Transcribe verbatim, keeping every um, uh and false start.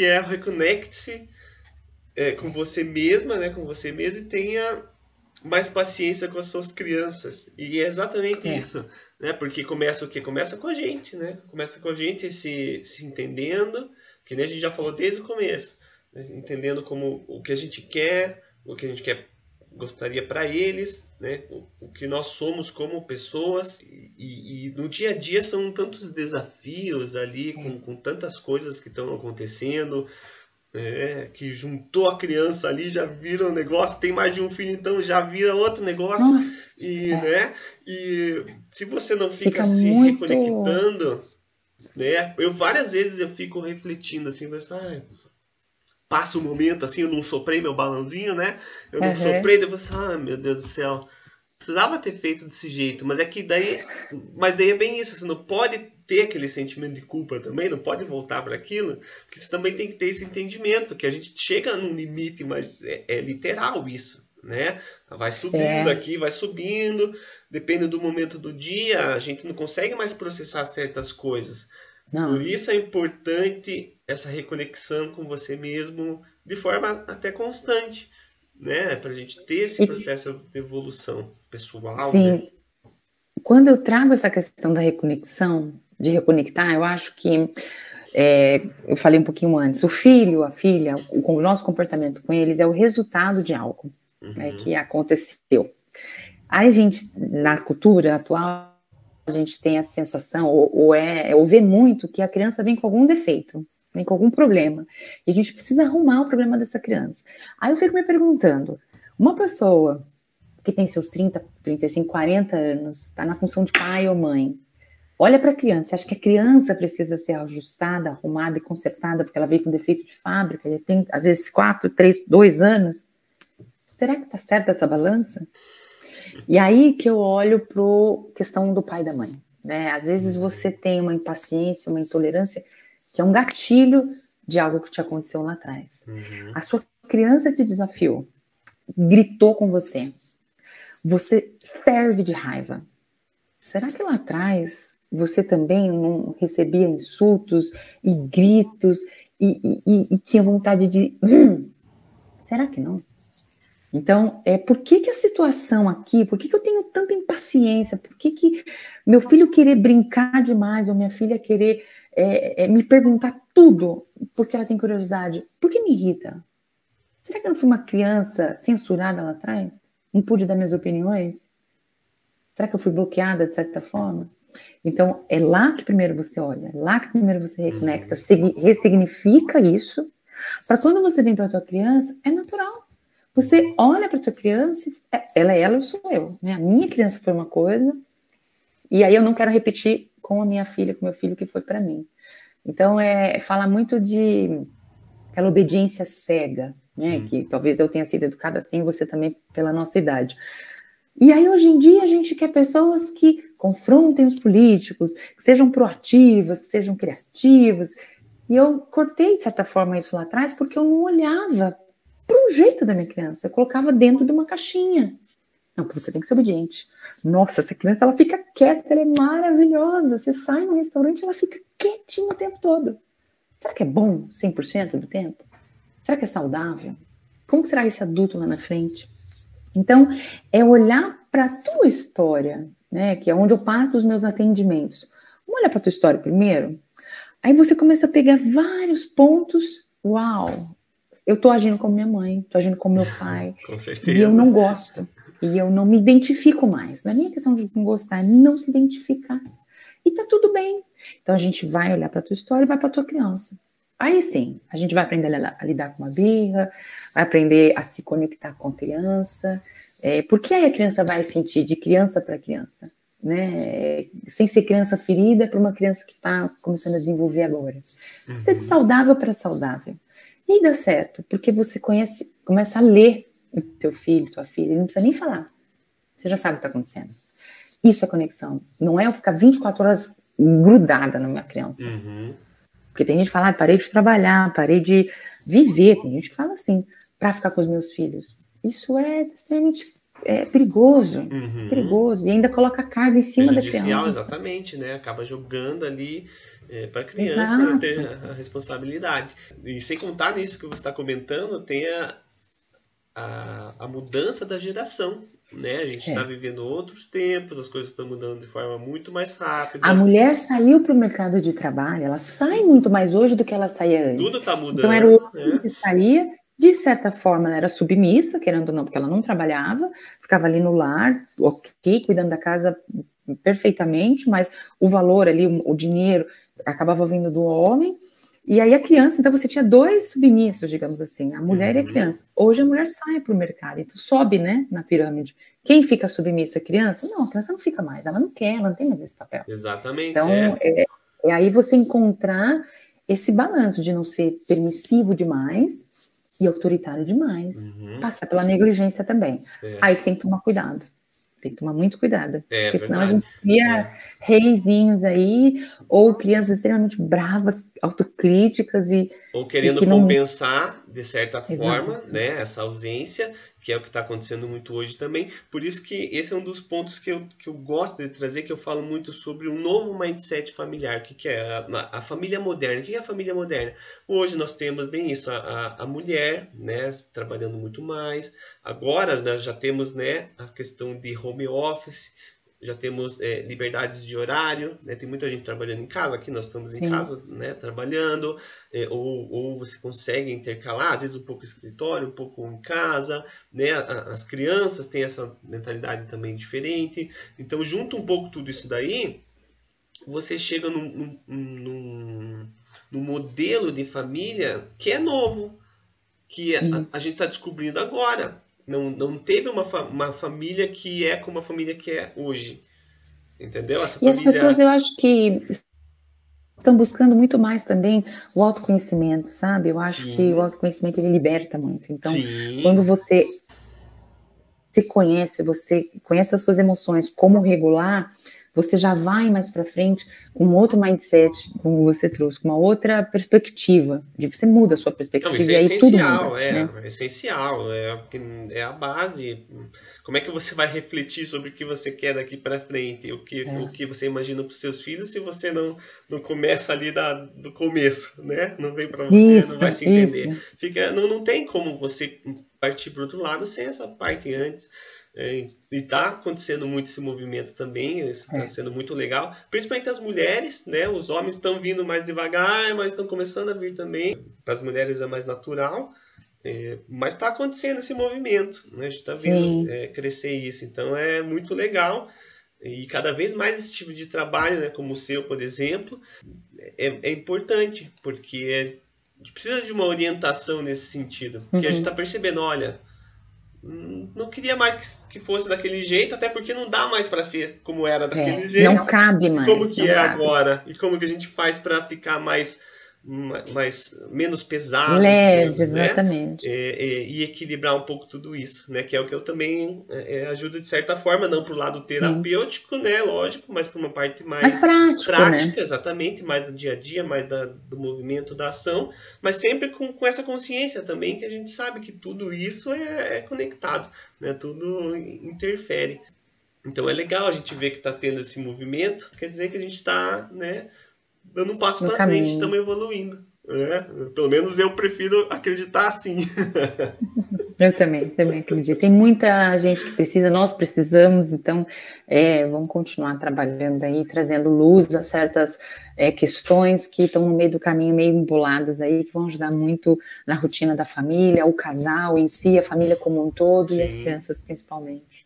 que é reconecte-se é, com você mesma, né, com você mesmo, e tenha mais paciência com as suas crianças. E é exatamente é. isso, né? Porque começa o quê? Começa com a gente, né? Começa com a gente se, se entendendo, que nem a gente já falou desde o começo, né? Entendendo como o que a gente quer, o que a gente quer gostaria para eles, né? O, o que nós somos como pessoas. E, e no dia a dia são tantos desafios ali, com, com tantas coisas que estão acontecendo. É, que juntou a criança ali, já vira um negócio, tem mais de um filho, então já vira outro negócio. Nossa. E, né, e se você não fica, fica se muito... reconectando, né, eu várias vezes eu fico refletindo assim, mas, ah, passa um momento assim, eu não soprei meu balãozinho, né, eu não uhum. soprei, depois, ah, meu Deus do céu, precisava ter feito desse jeito, mas é que daí, mas daí é bem isso, você não pode ter aquele sentimento de culpa também, não pode voltar para aquilo, porque você também tem que ter esse entendimento, que a gente chega num limite, mas é, é literal isso, né? Vai subindo é. aqui, vai subindo, depende do momento do dia, a gente não consegue mais processar certas coisas. Não. Por isso é importante essa reconexão com você mesmo, de forma até constante, né? Para a gente ter esse processo de evolução pessoal. Sim. Né? Quando eu trago essa questão da reconexão, de reconectar, eu acho que, é, eu falei um pouquinho antes, o filho, a filha, o, o nosso comportamento com eles é o resultado de algo uhum. né, que aconteceu. A gente, na cultura atual, a gente tem a sensação, ou, ou, é, ou vê muito que a criança vem com algum defeito, vem com algum problema, e a gente precisa arrumar o problema dessa criança. Aí eu fico me perguntando, uma pessoa que tem seus trinta, trinta e cinco, quarenta anos, está na função de pai ou mãe, olha para a criança, acha que a criança precisa ser ajustada, arrumada e consertada, porque ela veio com defeito de fábrica, ela tem, às vezes, quatro, três, dois anos. Será que está certa essa balança? E aí que eu olho para a questão do pai e da mãe, né? Às vezes você tem uma impaciência, uma intolerância, que é um gatilho de algo que te aconteceu lá atrás. Uhum. A sua criança te desafiou, gritou com você, você ferve de raiva. Será que lá atrás você também não recebia insultos e gritos e, e, e tinha vontade de... Hum, será que não? Então, é, por que que a situação aqui, por que que eu tenho tanta impaciência? Por que que meu filho querer brincar demais ou minha filha querer é, é, me perguntar tudo porque ela tem curiosidade? Por que me irrita? Será que eu não fui uma criança censurada lá atrás? Não pude dar minhas opiniões? Será que eu fui bloqueada de certa forma? Então, é lá que primeiro você olha, é lá que primeiro você reconecta, ressignifica isso, para quando você vem para a tua criança, é natural. Você olha para a tua criança, ela é ela, eu sou eu, né? A minha criança foi uma coisa, e aí eu não quero repetir com a minha filha, com o meu filho, que foi para mim. Então, é, fala muito de aquela obediência cega, né? Que talvez eu tenha sido educada assim, você também, pela nossa idade. E aí, hoje em dia, a gente quer pessoas que confrontem os políticos, que sejam proativas, que sejam criativas. E eu cortei, de certa forma, isso lá atrás, porque eu não olhava para o jeito da minha criança. Eu colocava dentro de uma caixinha. Não, você tem que ser obediente. Nossa, essa criança, ela fica quieta, ela é maravilhosa. Você sai no restaurante, ela fica quietinha o tempo todo. Será que é bom cem por cento do tempo? Será que é saudável? Como será esse adulto lá na frente? Então, é olhar para a tua história, né? Que é onde eu parto os meus atendimentos. Vamos olhar para a tua história primeiro? Aí você começa a pegar vários pontos. Uau! Eu estou agindo como minha mãe, estou agindo como meu pai. Com certeza. E eu não gosto. E eu não me identifico mais. Não é nem questão de não gostar, é não se identificar. E tá tudo bem. Então, a gente vai olhar para a tua história e vai para a tua criança. Aí sim, a gente vai aprender a lidar com uma birra, vai aprender a se conectar com a criança, é, porque aí a criança vai sentir de criança para criança, né? Sem ser criança ferida para uma criança que está começando a desenvolver agora. Você é de saudável para saudável. E aí dá certo, porque você conhece, começa a ler o teu filho, tua filha, ele não precisa nem falar. Você já sabe o que está acontecendo. Isso é conexão. Não é eu ficar vinte e quatro horas grudada na minha criança. Uhum. Porque tem gente que fala, ah, parei de trabalhar, parei de viver. Tem gente que fala assim, para ficar com os meus filhos. Isso é extremamente é, perigoso, uhum. perigoso. E ainda coloca a carga em cima da criança. Prejudicial, exatamente, né? Acaba jogando ali É, para a criança, exato, ter a responsabilidade. E sem contar nisso que você está comentando, tem a, a, a mudança da geração, né? A gente está é. vivendo outros tempos, as coisas estão mudando de forma muito mais rápida. A mulher saiu para o mercado de trabalho, ela sai muito mais hoje do que ela saía antes. Tudo está mudando. Então era o homem, né, que saía, de certa forma ela era submissa, querendo ou não, porque ela não trabalhava, ficava ali no lar, ok, cuidando da casa perfeitamente, mas o valor ali, o dinheiro, acabava vindo do homem. E aí a criança, então você tinha dois submissos, digamos assim, a mulher uhum. e a criança. Hoje a mulher sai para o mercado, então sobe, né, na pirâmide. Quem fica submissa? A criança? Não, a criança não fica mais, ela não quer, ela não tem mais esse papel. Exatamente. Então, é, é, é aí você encontrar esse balanço de não ser permissivo demais e autoritário demais. Uhum. Passar pela negligência também. É. Aí tem que tomar cuidado. Tem que tomar muito cuidado, é, porque senão verdade. a gente cria é. reizinhos aí, ou crianças extremamente bravas, autocríticas e... Ou querendo e que compensar, não... de certa forma, exato, né, essa ausência, que é o que está acontecendo muito hoje também. Por isso que esse é um dos pontos que eu, que eu gosto de trazer, que eu falo muito sobre um novo mindset familiar, que, que é a, a família moderna. O que é a família moderna? Hoje nós temos bem isso, a, a, a mulher, né, trabalhando muito mais. Agora nós já temos, né, a questão de home office, já temos é, liberdades de horário, né? Tem muita gente trabalhando em casa, aqui nós estamos em sim. casa, né, trabalhando, é, ou, ou você consegue intercalar, às vezes um pouco escritório, um pouco em casa, né? As crianças têm essa mentalidade também diferente, então junta um pouco tudo isso daí, você chega num, num, num modelo de família que é novo, que a, a gente está descobrindo agora. Não, não teve uma, fa uma família que é como a família que é hoje. Entendeu? Essa e família... as pessoas, eu acho que estão buscando muito mais também o autoconhecimento, sabe? Eu acho sim. que o autoconhecimento, ele liberta muito. Então, sim. quando você se conhece, você conhece as suas emoções, como regular, você já vai mais para frente com outro mindset, como você trouxe, com uma outra perspectiva. Você muda a sua perspectiva. Não, isso é e aí essencial, tudo muda, é, né? é essencial, é, é a base. Como é que você vai refletir sobre o que você quer daqui para frente, o que, é. o que você imagina para os seus filhos, se você não, não começa ali da, do começo, né? Não vem para você, isso, não vai se entender. Fica, não, não tem como você partir para o outro lado sem essa parte antes. É, e está acontecendo muito esse movimento também, está é. sendo muito legal, principalmente as mulheres, né? Os homens estão vindo mais devagar, mas estão começando a vir também. Para as mulheres é mais natural, é, mas está acontecendo esse movimento, né? A gente está vendo é, crescer isso, então é muito legal. E cada vez mais esse tipo de trabalho, né, como o seu, por exemplo, é, é importante, porque é, precisa de uma orientação nesse sentido, porque uhum. a gente está percebendo, olha, não queria mais que, que fosse daquele jeito, até porque não dá mais para ser como era daquele é, jeito. Não cabe mais. Como que é cabe. agora? E como que a gente faz para ficar mais, mais menos pesado? Leve, menos, exatamente. Né? É, é, e equilibrar um pouco tudo isso, né? Que é o que eu também é, ajudo de certa forma, não para o lado terapêutico, sim. né? Lógico, mas para uma parte mais, mais prático, prática, né? Exatamente, mais do dia a dia, mais da, do movimento, da ação, mas sempre com, com essa consciência também, que a gente sabe que tudo isso é, é conectado, né? Tudo interfere. Então é legal a gente ver que está tendo esse movimento, quer dizer que a gente está, né, dando um passo para frente, estamos evoluindo. É, pelo menos eu prefiro acreditar assim. Eu também, também acredito. Tem muita gente que precisa, nós precisamos, então é, vamos continuar trabalhando aí, trazendo luz a certas é, questões que estão no meio do caminho, meio emboladas aí, que vão ajudar muito na rotina da família, o casal em si, a família como um todo, sim. e as crianças principalmente.